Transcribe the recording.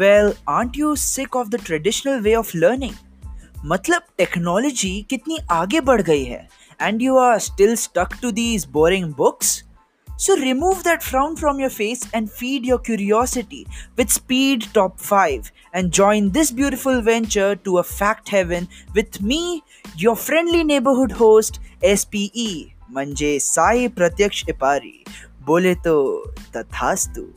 Well aren't you sick of the traditional way of learning? मतलब technology कितनी आगे बढ़ गई है and you are still stuck to these boring books? So remove that frown from your face and feed your curiosity with Speed Top 5 and join this beautiful venture to a fact heaven with me, your friendly neighborhood host, SPE, Manje Sai Pratyaksh Ipari. Bole Toh Tathastu.